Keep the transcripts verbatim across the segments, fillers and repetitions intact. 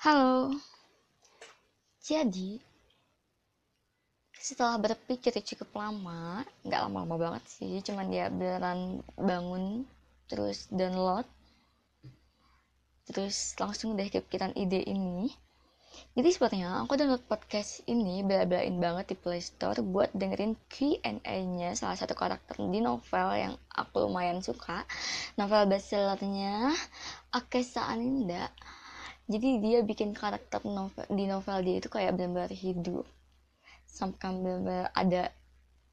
Halo. Jadi setelah berpikir cukup lama, nggak lama-lama banget sih, cuman dia beneran bangun terus download, terus langsung deh kepikiran ide ini. Jadi sebenarnya aku download podcast ini bela-belain banget di Play Store buat dengerin Q and A-nya salah satu karakter di novel yang aku lumayan suka, novel bestsellernya Akesha Aninda. Jadi dia bikin karakter novel, di novel dia itu kayak benar-benar hidup, sampai benar-benar ada.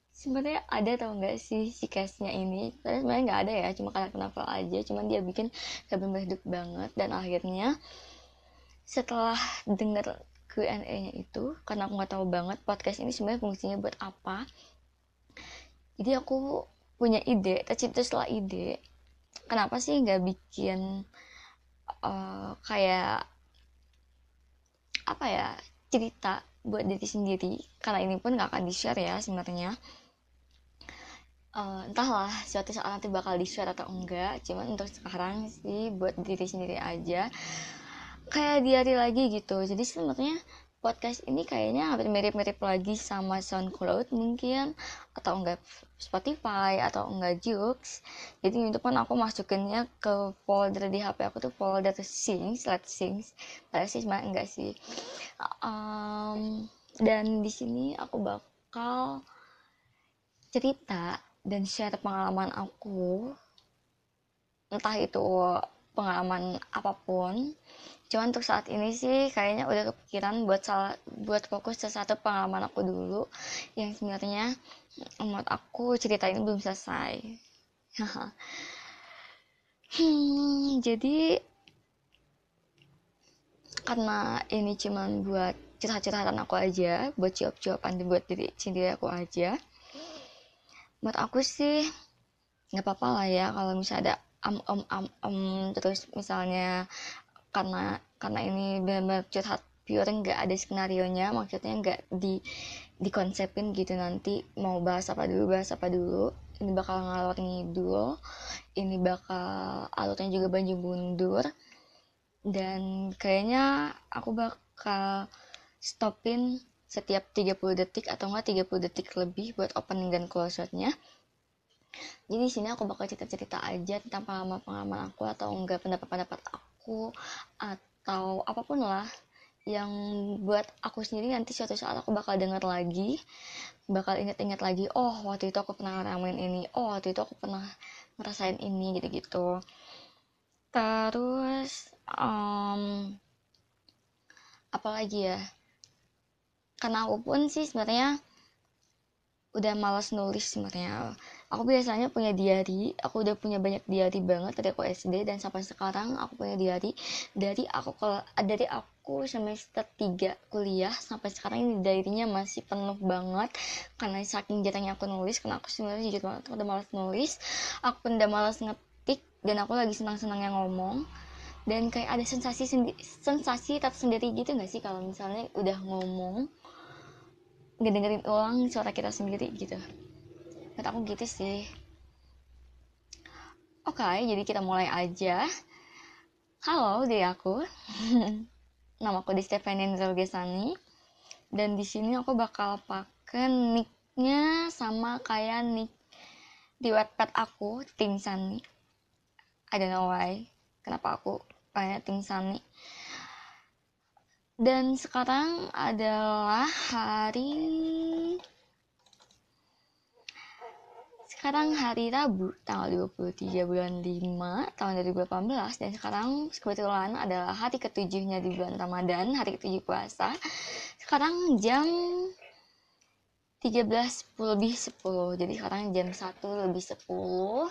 Sebenarnya ada tau nggak sih si case-nya ini? Sebenarnya nggak ada ya, cuma karakter novel aja, cuman dia bikin kayak benar-benar hidup banget. Dan akhirnya setelah denger Q and A-nya itu, karena aku nggak tahu banget podcast ini sebenarnya fungsinya buat apa, jadi aku punya ide, tercipta setelah ide, kenapa sih nggak bikin uh, kayak apa ya, cerita buat diri sendiri, karena ini pun nggak akan di-share ya sebenarnya. Uh, entahlah suatu saat nanti bakal di-share atau enggak, cuman untuk sekarang sih buat diri sendiri aja, kayak diari lagi gitu. Jadi sebenarnya podcast ini kayaknya hampir mirip-mirip lagi sama SoundCloud mungkin, atau enggak Spotify, atau enggak Joox. Jadi itu pun aku masukinnya ke folder di H P aku tuh folder Syncs, Let's Syncs, padahal sih sebenarnya enggak sih. Um, dan di sini aku bakal cerita dan share pengalaman aku, entah itu pengalaman apapun. Cuman untuk saat ini sih kayaknya udah kepikiran buat salah, buat fokus ke satu pengalaman aku dulu yang sebenarnya menurut aku cerita ini belum selesai. hmm, jadi karena ini cuman buat curhat-curhatan aku aja, buat jawab-jawaban buat diri sendiri aku aja, menurut aku sih nggak apa-apa lah ya kalau misalnya ada am om am om terus misalnya, karena karena ini benar-benar curhat pure, nggak ada skenario nya, maksudnya nggak di dikonsepin gitu nanti mau bahas apa dulu bahas apa dulu ini bakal ngalor ngidul, ini bakal alurnya juga banjung mundur, dan kayaknya aku bakal stopin setiap tiga puluh detik atau nggak tiga puluh detik lebih buat opening dan closing-nya. Jadi di sini aku bakal cerita-cerita aja tentang pengalaman-pengalaman aku atau enggak pendapat-pendapat aku atau apapun lah yang buat aku sendiri nanti suatu saat aku bakal denger lagi, bakal inget-inget lagi, oh waktu itu aku pernah ngerasain ini, oh waktu itu aku pernah ngerasain ini, gitu-gitu. Terus um, apa lagi ya, karena aku pun sih sebenarnya udah malas nulis sebenarnya. Aku biasanya punya diary, aku udah punya banyak diary banget dari aku S D dan sampai sekarang aku punya diary dari aku dari aku semester tiga kuliah sampai sekarang ini diary-nya masih penuh banget karena saking jarangnya aku nulis, karena aku sebenarnya jujur banget udah malas nulis, aku udah malas ngetik, dan aku lagi senang-senangnya ngomong, dan kayak ada sensasi sendi- sensasi tersendiri gitu nggak sih kalau misalnya udah ngomong nggak dengerin ulang suara kita sendiri gitu. Kata aku gitu sih. Oke, okay, jadi kita mulai aja. Halo dari aku. Nama aku Stephanie Enzo Gesani. Dan di sini aku bakal pakai nick-nya sama kayak nick di Wattpad aku, Tinsani. I don't know why. Kenapa aku pakai Tinsani? Dan sekarang adalah hari Sekarang hari Rabu, tanggal dua puluh tiga bulan lima tahun dua ribu delapan belas, dan sekarang kebetulan adalah hari ketujuhnya di bulan Ramadan, hari ketujuh puasa. Sekarang jam tiga belas lebih sepuluh, jadi sekarang jam satu lebih sepuluh,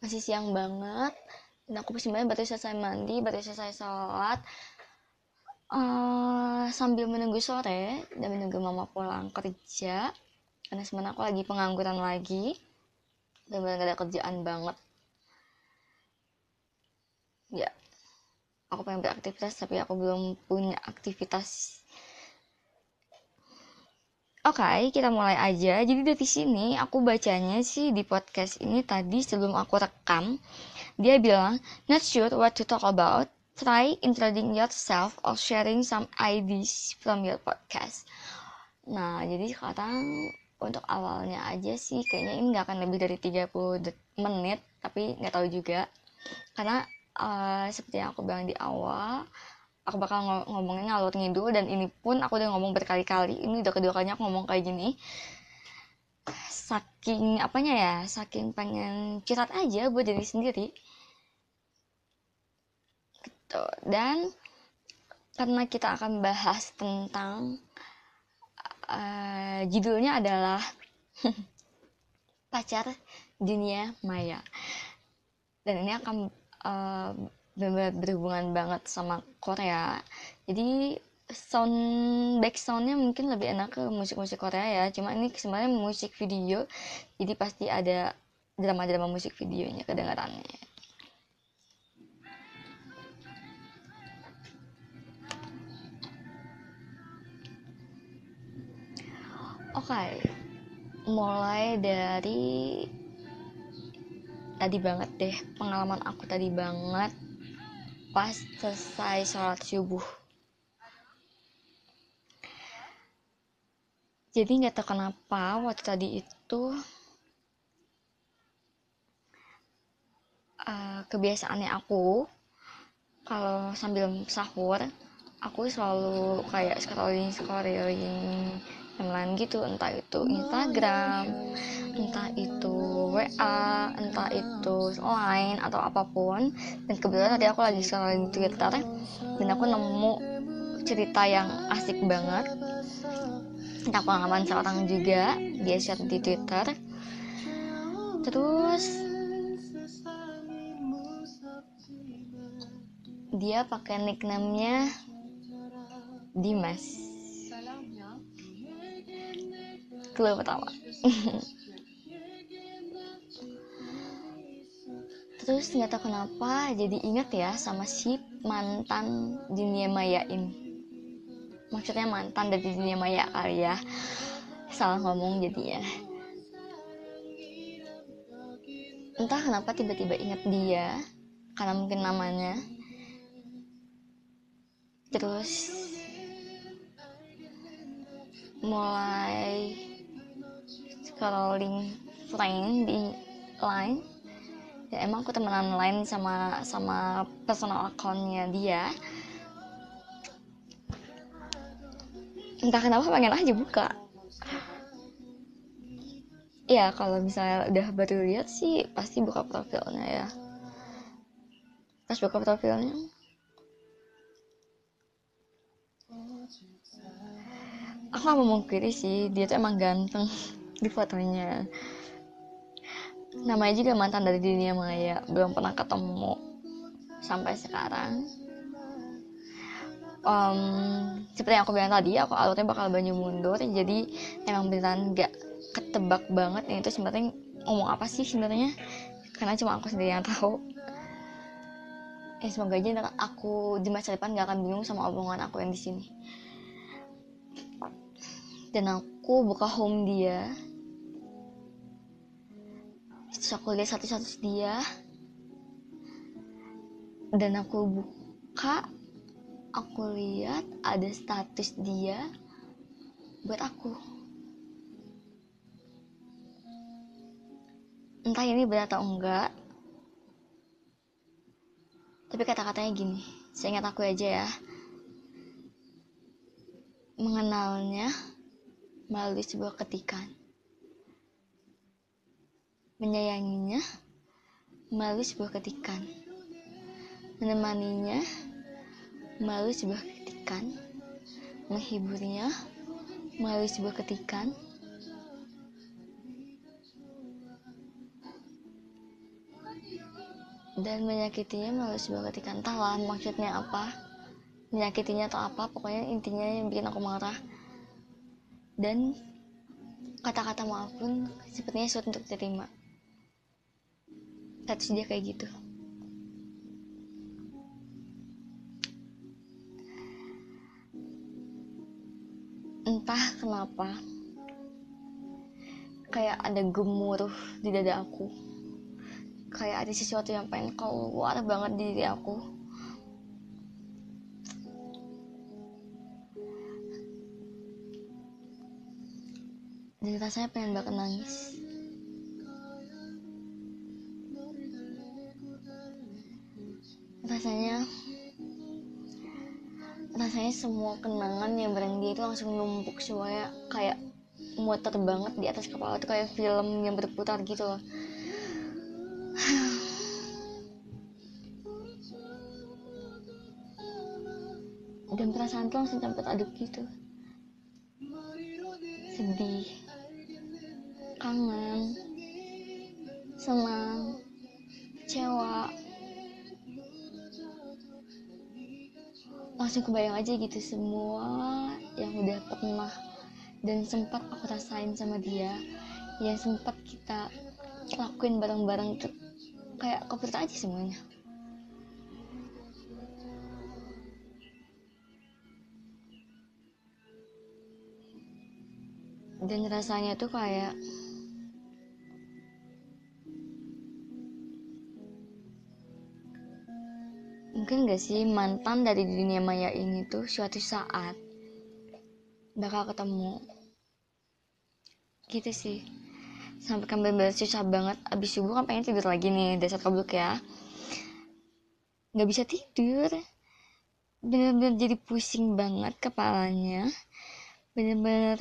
masih siang banget. Dan aku sebenarnya baru selesai mandi, baru selesai sholat, uh, sambil menunggu sore dan menunggu mama pulang kerja, karena sebenarnya aku lagi pengangguran lagi. Bener-bener gak ada kerjaan banget ya, aku pengen beraktivitas tapi aku belum punya aktivitas. Oke, okay, kita mulai aja. Jadi dari sini aku bacanya sih di podcast ini tadi sebelum aku rekam, dia bilang not sure what to talk about Try introducing yourself or sharing some ideas from your podcast. Nah, jadi sekarang untuk awalnya aja sih kayaknya ini nggak akan lebih dari tiga puluh menit, tapi nggak tahu juga. Karena uh, seperti yang aku bilang di awal, aku bakal ng- ngomongin ngalur ngidul, dan ini pun aku udah ngomong berkali-kali. Ini udah kedua kalinya aku ngomong kayak gini. Saking apanya ya, saking pengen curhat aja buat diri sendiri. Gitu. Dan karena kita akan bahas tentang Uh, judulnya adalah Pacar Dunia Maya, dan ini akan uh, berhubungan banget sama Korea. Jadi sound back soundnya mungkin lebih enak ke musik-musik Korea ya, cuma ini sebenarnya musik video, jadi pasti ada drama-drama musik videonya kedengarannya. Oke, okay. Mulai dari tadi banget deh, pengalaman aku tadi banget pas selesai sholat subuh. Jadi nggak tahu kenapa waktu tadi itu uh, kebiasaannya aku kalau sambil sahur aku selalu kayak scrolling scrolling online gitu, entah itu Instagram, entah itu W A, entah itu Line atau apapun. Dan kebetulan tadi aku lagi scrolling Twitter dan aku nemu cerita yang asik banget tentang pengalaman seorang juga, dia share di Twitter. Terus dia pakai nickname-nya Dimas. Clue pertama. Terus nggak tahu kenapa jadi ingat ya sama si mantan dunia maya ini. Maksudnya mantan dari dunia maya kali ya, salah ngomong jadinya. Entah kenapa tiba-tiba ingat dia, karena mungkin namanya. Terus mulai scrolling friend di Line, ya emang aku temenan Line sama sama personal account-nya dia. Entah kenapa pengen aja buka. Ya kalau misalnya udah baru lihat sih pasti buka profilnya ya. Pas buka profilnya, aku gak memungkiri sih, dia tuh emang ganteng di fotonya. Namanya juga mantan dari dunia maya, belum pernah ketemu sampai sekarang. um, Seperti yang aku bilang tadi, aku alurnya bakal banyak mundur. Jadi emang beneran gak ketebak banget ini tuh sebenarnya ngomong apa sih sebenarnya, karena cuma aku sendiri yang tahu. Ya semoga aja aku di masa depan gak akan bingung sama omongan aku yang di sini. Dan aku buka home dia, terus aku lihat status-status dia, dan aku buka, aku lihat ada status dia buat aku. Entah ini benar atau enggak, tapi kata-katanya gini, seingat aku aja ya, mengenalnya melalui sebuah ketikan, menyayanginya melalui sebuah ketikan, menemaninya melalui sebuah ketikan, menghiburnya melalui sebuah ketikan. Dan menyakitinya melalui sebuah ketikan. Entahlah maksudnya apa, menyakitinya atau apa, pokoknya intinya yang bikin aku marah. Dan kata-kata maaf pun sepertinya sulit untuk diterima. Status dia kayak gitu. Entah kenapa, kayak ada gemuruh di dada aku, kayak ada sesuatu yang pengen keluar banget di diri aku. Dan rasanya pengen banget nangis. Rasanya rasanya semua kenangan yang bareng dia itu langsung numpuk semuanya, kayak muter banget di atas kepala tuh, kayak film yang berputar gitu loh. Dan perasaan tuh langsung campur aduk gitu. Sedih, kangen, senang, kecewa. Langsung kebayang aja gitu semua yang udah pernah dan sempat aku rasain sama dia, yang sempat kita lakuin bareng-bareng tuh, kayak keputar aja semuanya. Dan rasanya tuh kayak mungkin gak sih mantan dari dunia maya ini tuh suatu saat bakal ketemu gitu sih. Sampai kan bener-bener susah banget, abis subuh kan pengen tidur lagi nih, dasar kebluk ya, gak bisa tidur, bener-bener jadi pusing banget kepalanya, bener-bener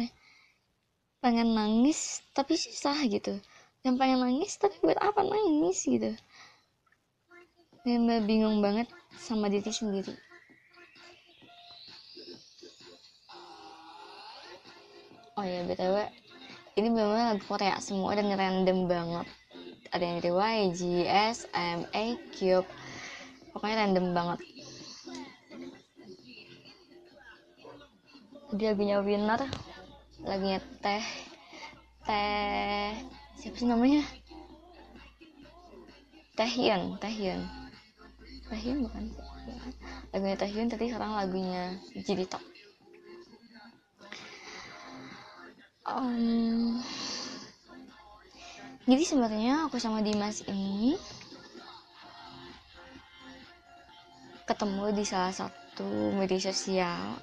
pengen nangis tapi susah gitu, dan pengen nangis tapi buat apa nangis gitu. Memang bingung banget sama diri sendiri. Oh ya btw, ini bener-bener lagu Korea semua dan random banget, ada yang dari Y G, S M, A, Cube, pokoknya random banget. Dia punya winner lagunya teh teh siapa sih namanya, Taehyun Taehyun Taehyun bukan lagunya Taehyun, tapi sekarang lagunya Jiritop. Um, jadi sebenarnya aku sama Dimas ini ketemu di salah satu media sosial,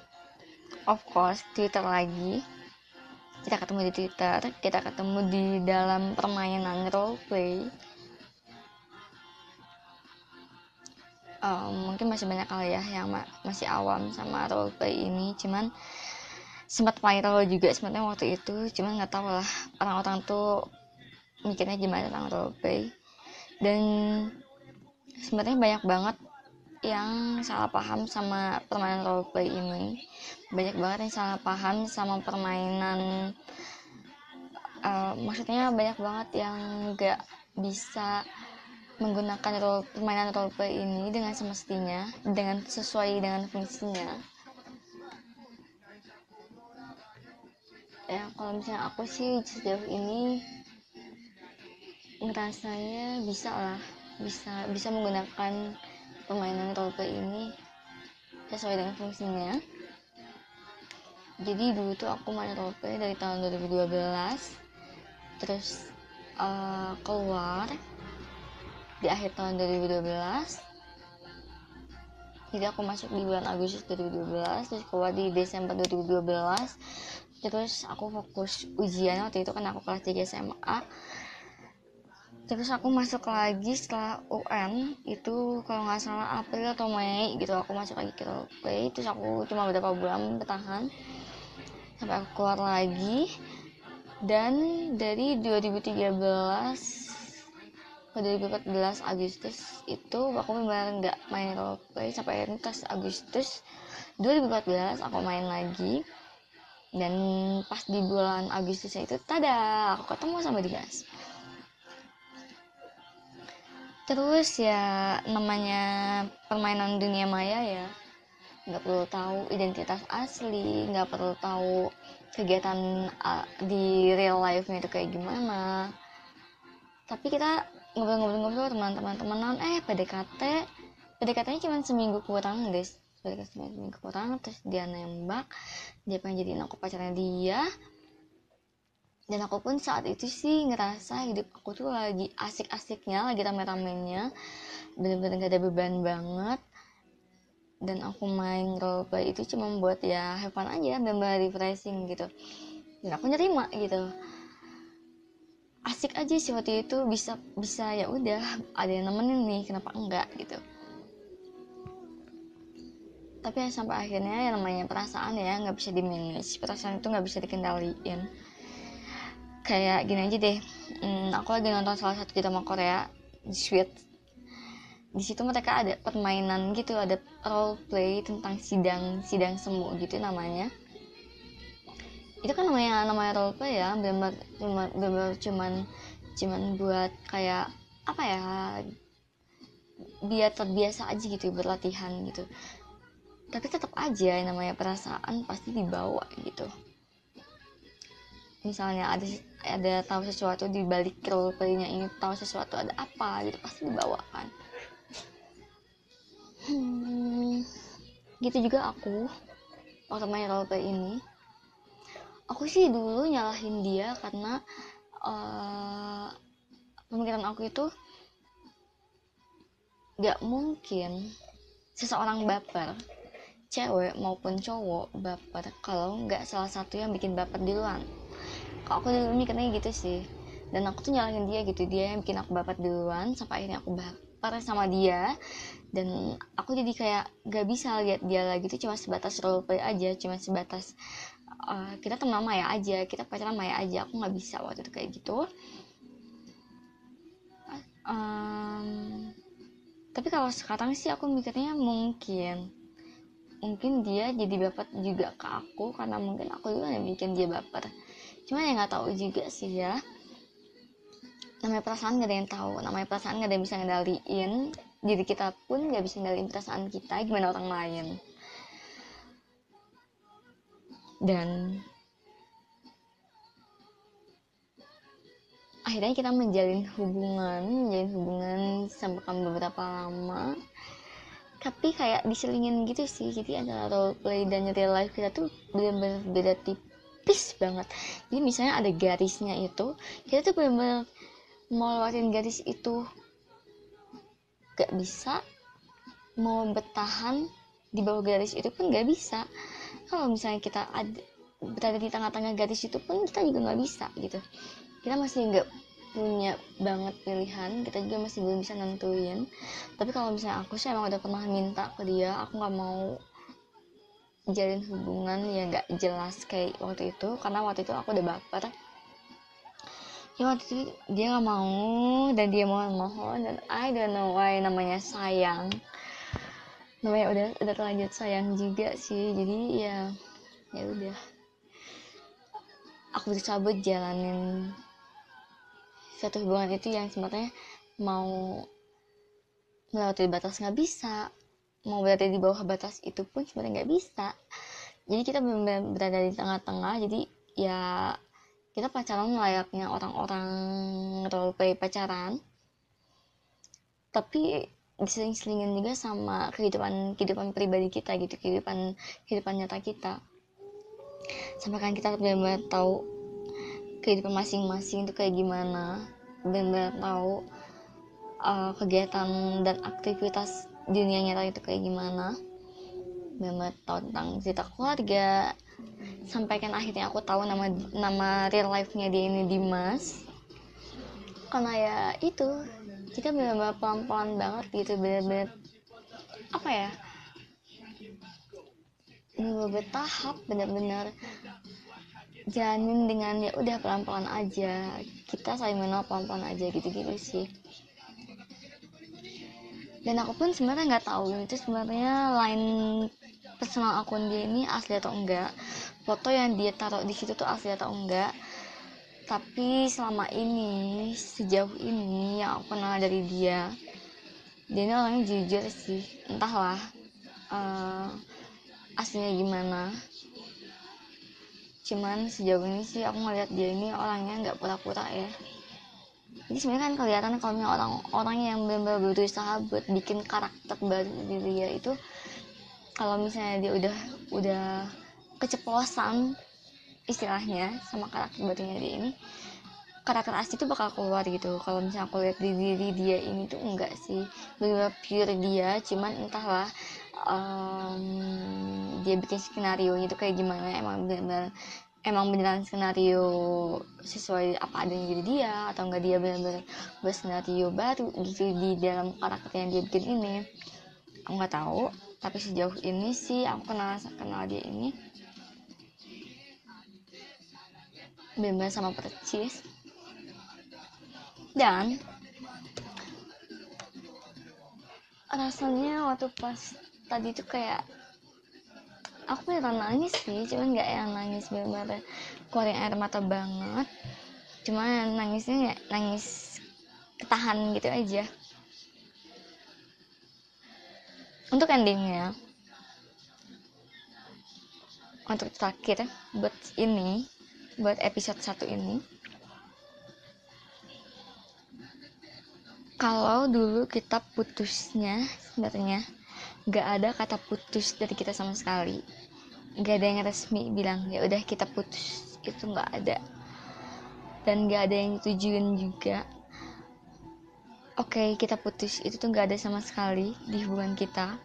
of course Twitter lagi. Kita ketemu di Twitter, kita ketemu di dalam permainan roleplay. Um, mungkin masih banyak kali ya yang ma- masih awam sama roleplay ini, cuman sempat viral juga sebenarnya waktu itu, cuman nggak tahu lah orang-orang tuh mikirnya gimana tentang roleplay. Dan sebenarnya banyak banget yang salah paham sama permainan roleplay ini, banyak banget yang salah paham sama permainan, uh, maksudnya banyak banget yang gak bisa menggunakan role, permainan roleplay ini dengan semestinya, dengan sesuai dengan fungsinya ya. Kalau misalnya aku sih sejauh ini ngerasanya bisa lah, bisa bisa menggunakan permainan roleplay ini sesuai dengan fungsinya. Jadi dulu tuh aku main roleplay dari tahun dua ribu dua belas, terus uh, keluar di akhir tahun dua ribu dua belas. Jadi aku masuk di bulan Agustus dua ribu dua belas, terus keluar di Desember dua ribu dua belas. Terus aku fokus ujian waktu itu kan aku kelas tiga S M A. Terus aku masuk lagi setelah U N itu kalau nggak salah April atau Mei gitu, aku masuk lagi ke roleplay. Terus aku cuma beberapa bulan bertahan sampai aku keluar lagi. Dan dari dua ribu tiga belas ke dua ribu empat belas Agustus itu aku benar-benar nggak main roleplay, sampai akhirnya Agustus dua ribu empat belas aku main lagi. Dan pas di bulan Agustusnya itu tada, aku ketemu sama Dimas. Terus ya namanya permainan dunia maya ya, nggak perlu tahu identitas asli, nggak perlu tahu kegiatan uh, di real life-nya itu kayak gimana. Tapi kita ngobrol-ngobrol-ngobrol teman-teman-temanan, eh P D K T, P D K T-nya cuma seminggu kurang guys, P D K T seminggu kurang, terus dia nembak, dia pengen jadiin aku pacarnya dia. Dan aku pun saat itu sih ngerasa hidup aku tuh lagi asik-asiknya, lagi rame-ramenya, bener-bener gak ada beban banget. Dan aku main roleplay itu cuma buat ya have fun aja, bener-bener refreshing gitu. dan aku nerima gitu. Asik aja sih waktu itu, bisa bisa ya udah ada yang nemenin nih, kenapa enggak gitu. Tapi ya, sampai akhirnya yang namanya perasaan ya nggak bisa dimanage, perasaan itu nggak bisa dikendaliin. Kayak gini aja deh, hmm, aku lagi nonton salah satu drama Korea di Switch. Di situ mereka ada permainan gitu, ada role play tentang sidang sidang semu gitu namanya. Itu kan namanya namanya role play ya, benar benar cuman cuman buat kayak apa ya, biar terbiasa aja gitu, berlatihan gitu. Tapi tetap aja yang namanya perasaan pasti dibawa gitu. Misalnya ada ada tahu sesuatu di balik role play-nya ini, tahu sesuatu ada apa gitu, pasti dibawa kan. Hmm, gitu juga aku waktu main roleplay ini. Aku sih dulu nyalahin dia karena uh, pemikiran aku itu gak mungkin seseorang baper, cewek maupun cowok baper, kalau gak salah satu yang bikin baper duluan. Kalau aku dulu mikirnya gitu sih, dan aku tuh nyalahin dia gitu, dia yang bikin aku baper duluan, sampai akhirnya aku baper sama dia. Dan aku jadi kayak gak bisa lihat dia lagi tuh cuma sebatas roleplay aja, cuma sebatas uh, kita teman maya aja, kita pacaran maya aja. Aku gak bisa waktu itu kayak gitu. Um, tapi kalau sekarang sih aku mikirnya mungkin mungkin dia jadi baper juga ke aku karena mungkin aku juga yang bikin dia baper. Cuma ya gak tahu juga sih ya, namanya perasaan gak ada yang tahu, namanya perasaan gak ada yang bisa ngendaliin. Diri kita pun gak bisa ngendaliin perasaan kita, gimana orang lain. Dan akhirnya kita menjalin hubungan, menjalin hubungan sampai beberapa lama. Tapi kayak diselingin gitu sih, jadi antara roleplay dan real life kita tuh benar-benar beda tipis banget. Jadi misalnya ada garisnya itu, kita tuh benar-benar mau lewatin garis itu gak bisa, mau bertahan di bawah garis itu pun gak bisa. Kalau misalnya kita ad, berada di tengah-tengah garis itu pun kita juga gak bisa gitu. Kita masih gak punya banget pilihan, kita juga masih belum bisa nentuin. Tapi kalau misalnya aku sih emang udah pernah minta ke dia, aku gak mau jalin hubungan yang gak jelas kayak waktu itu, karena waktu itu aku udah baper. Ya waktu itu dia gak mau, dan dia mohon-mohon, dan I don't know why, namanya sayang. Namanya udah udah terlanjur sayang juga sih, jadi ya ya udah. Aku coba jalanin satu hubungan itu yang sebenarnya mau melewati batas gak bisa, mau berada di bawah batas itu pun sebenarnya gak bisa. Jadi kita berada di tengah-tengah, jadi ya kita pacaran layaknya orang-orang roleplay pacaran, tapi diseling-selingin juga sama kehidupan kehidupan pribadi kita gitu, kehidupan kehidupan nyata kita. Sampai kan kita benar-benar tahu kehidupan masing-masing itu kayak gimana, benar-benar tahu uh, kegiatan dan aktivitas dunia nyata itu kayak gimana, benar-benar tahu tentang cerita keluarga. Sampai kan akhirnya aku tahu nama nama real life-nya dia ini Dimas. Karena ya itu, kita benar-benar pelan-pelan banget gitu, benar-benar apa ya, benar-benar bertahap, benar-benar jalanin dengan ya udah pelan-pelan aja, kita saling mengenal pelan-pelan aja gitu-gitu sih. Dan aku pun sebenarnya nggak tahu itu sebenarnya line personal akun dia ini asli atau enggak, foto yang dia taruh di situ tuh asli atau enggak. Tapi selama ini, sejauh ini yang aku kenal dari dia, dia ini orangnya jujur sih. Entahlah uh, aslinya gimana, cuman sejauh ini sih aku ngeliat dia ini orangnya nggak pura-pura ya. Jadi sebenarnya kan kelihatan kalau orang-orang yang benar-benar berusaha buat bikin karakter baru di dia itu, kalau misalnya dia udah udah keceplosan istilahnya sama karakter barunya dia ini, karakter asli itu bakal keluar gitu. Kalau misalnya aku lihat di diri dia ini tuh enggak sih, benar pure dia, cuman entahlah um, dia bikin skenario itu kayak gimana, emang benar-benar emang beneran skenario sesuai apa adanya diri dia, atau enggak dia bener-bener berskenario baru gitu di dalam karakter yang dia bikin ini, aku nggak tahu. Tapi sejauh ini sih aku kenal kenal dia ini bener-bener sama percis. Dan rasanya waktu pas tadi tuh kayak aku beneran nangis sih, cuman gak yang nangis bener-bener keluarin air mata banget, cuman nangisnya gak nangis ketahan gitu aja. Untuk endingnya, untuk terakhir buat ini, buat episode satu ini, kalau dulu kita putusnya sebenarnya gak ada kata putus dari kita sama sekali, gak ada yang resmi bilang ya udah kita putus, itu gak ada, dan gak ada yang ditujuin juga oke okay, kita putus, itu tuh gak ada sama sekali di hubungan kita.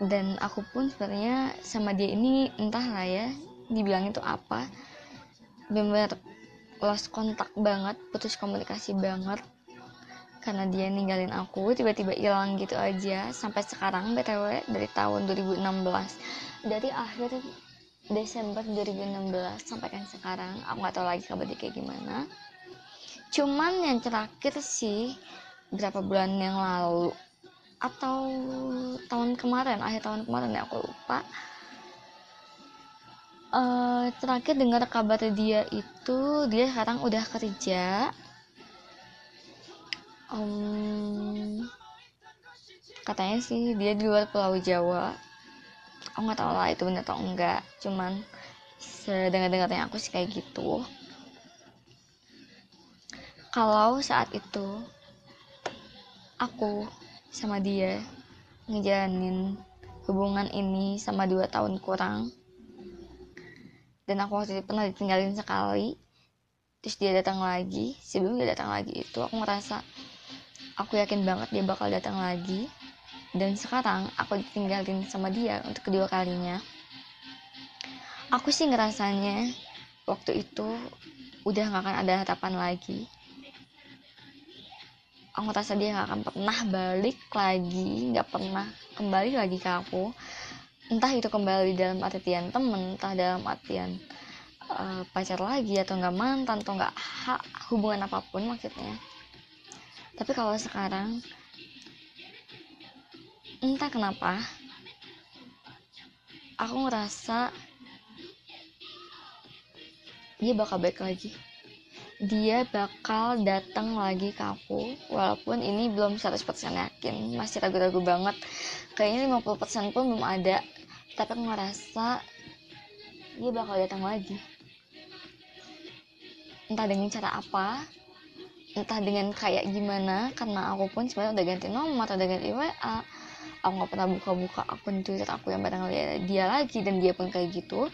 Dan aku pun sebenarnya sama dia ini entahlah ya dibilangnya tuh apa, bener-bener lost kontak banget, putus komunikasi banget, karena dia ninggalin aku tiba-tiba hilang gitu aja sampai sekarang. B T W dari tahun dua ribu enam belas, dari akhir Desember dua ribu enam belas sampai kan sekarang aku nggak tahu lagi kabar dia kayak gimana. Cuman yang terakhir sih berapa bulan yang lalu atau tahun kemarin, akhir tahun kemarin ya aku lupa, uh, terakhir dengar kabar dia itu dia sekarang udah kerja. Um, katanya sih dia di luar Pulau Jawa, aku nggak tahu lah itu benar atau enggak, cuman sedengar-dengarnya aku sih kayak gitu. Kalau saat itu aku sama dia ngejalanin hubungan ini sama dua tahun kurang, dan aku waktu itu pernah ditinggalin sekali, terus dia datang lagi. Sebelum dia datang lagi itu aku ngerasa aku yakin banget dia bakal datang lagi, dan sekarang aku ditinggalin sama dia untuk kedua kalinya. Aku sih ngerasanya waktu itu udah gak akan ada harapan lagi, aku ngerasa dia gak akan pernah balik lagi, gak pernah kembali lagi ke aku, entah itu kembali dalam artian temen, entah dalam artian uh, pacar lagi, atau gak mantan, atau gak hak hubungan apapun maksudnya. Tapi kalau sekarang entah kenapa aku ngerasa dia bakal balik lagi, dia bakal datang lagi ke aku, walaupun ini belum seratus persen yakin, masih ragu-ragu banget, kayaknya lima puluh persen pun belum ada, tapi aku ngerasa dia bakal datang lagi, entah dengan cara apa, entah dengan kayak gimana, karena aku pun sebenarnya udah ganti nomor, udah ganti W A, aku gak pernah buka-buka akun Twitter aku yang bareng dia lagi, dan dia pun kayak gitu.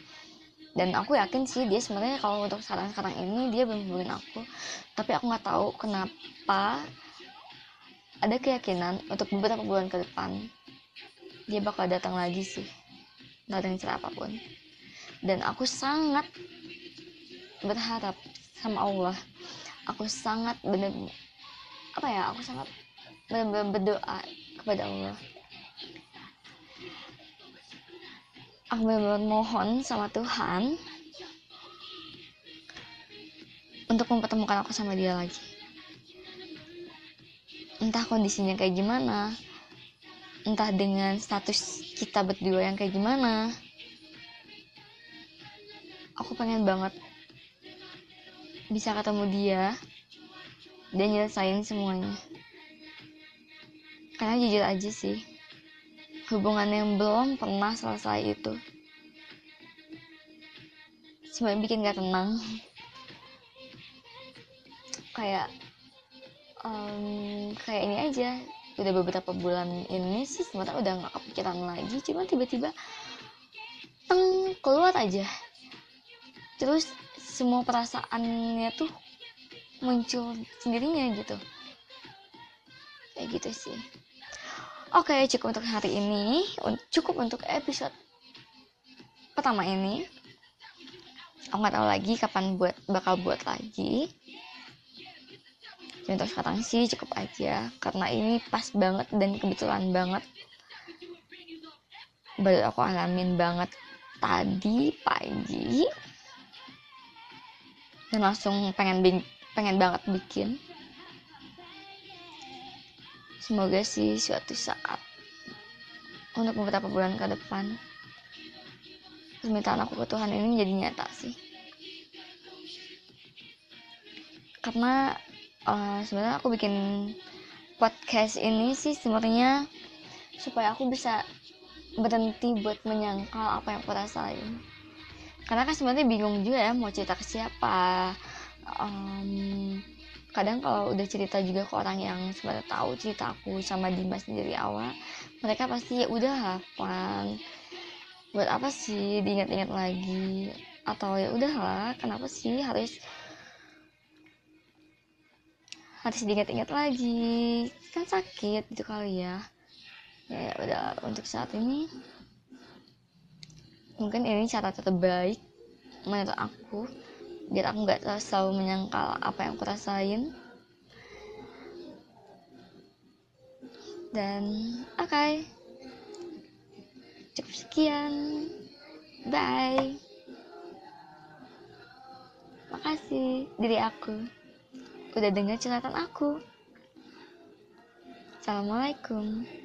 Dan aku yakin sih dia sebenarnya kalau untuk sekarang-sekarang ini dia belum hubungin aku, tapi aku gak tahu kenapa ada keyakinan untuk beberapa bulan ke depan dia bakal datang lagi sih, gak dengan cara apapun. Dan aku sangat berharap sama Allah, aku sangat bener apa ya aku sangat bener-bener berdoa kepada Allah, aku bener-bener mohon sama Tuhan untuk mempertemukan aku sama dia lagi, entah kondisinya kayak gimana, entah dengan status kita berdua yang kayak gimana, aku pengen banget bisa ketemu dia dan nyelesain semuanya. Karena jujur aja sih, hubungan yang belum pernah selesai itu cuma bikin gak tenang. Kayak um, kayak ini aja, udah beberapa bulan ini sih sebenarnya udah gak kepikiran lagi, cuma tiba-tiba teng keluar aja, terus semua perasaannya tuh muncul sendirinya gitu, kayak gitu sih. Oke, cukup untuk hari ini, cukup untuk episode pertama ini aku nggak tahu lagi kapan buat bakal buat lagi. Jadi untuk sekarang sih cukup aja karena ini pas banget dan kebetulan banget baru aku alamin banget tadi pagi dan langsung pengen pengen banget bikin. Semoga sih suatu saat untuk beberapa bulan ke depan permintaan aku ke Tuhan ini menjadi nyata sih, karena uh, sebenarnya aku bikin podcast ini sih sebenarnya supaya aku bisa berhenti buat menyangkal apa yang aku rasain, karena kan sebenarnya bingung juga ya mau cerita ke siapa. Um, kadang kalau udah cerita juga ke orang yang sebenarnya tahu cerita aku sama Dimas dari awal, mereka pasti ya udah hafal, buat apa sih diingat-ingat lagi, atau ya udahlah kenapa sih harus harus diingat-ingat lagi, kan sakit gitu kali ya. Ya udah, untuk saat ini mungkin ini cara terbaik menurut aku biar aku nggak selalu menyangkal apa yang aku rasain. Dan oke okay. Cukup sekian, bye. Makasih diri aku udah dengar curhatan aku. Assalamualaikum.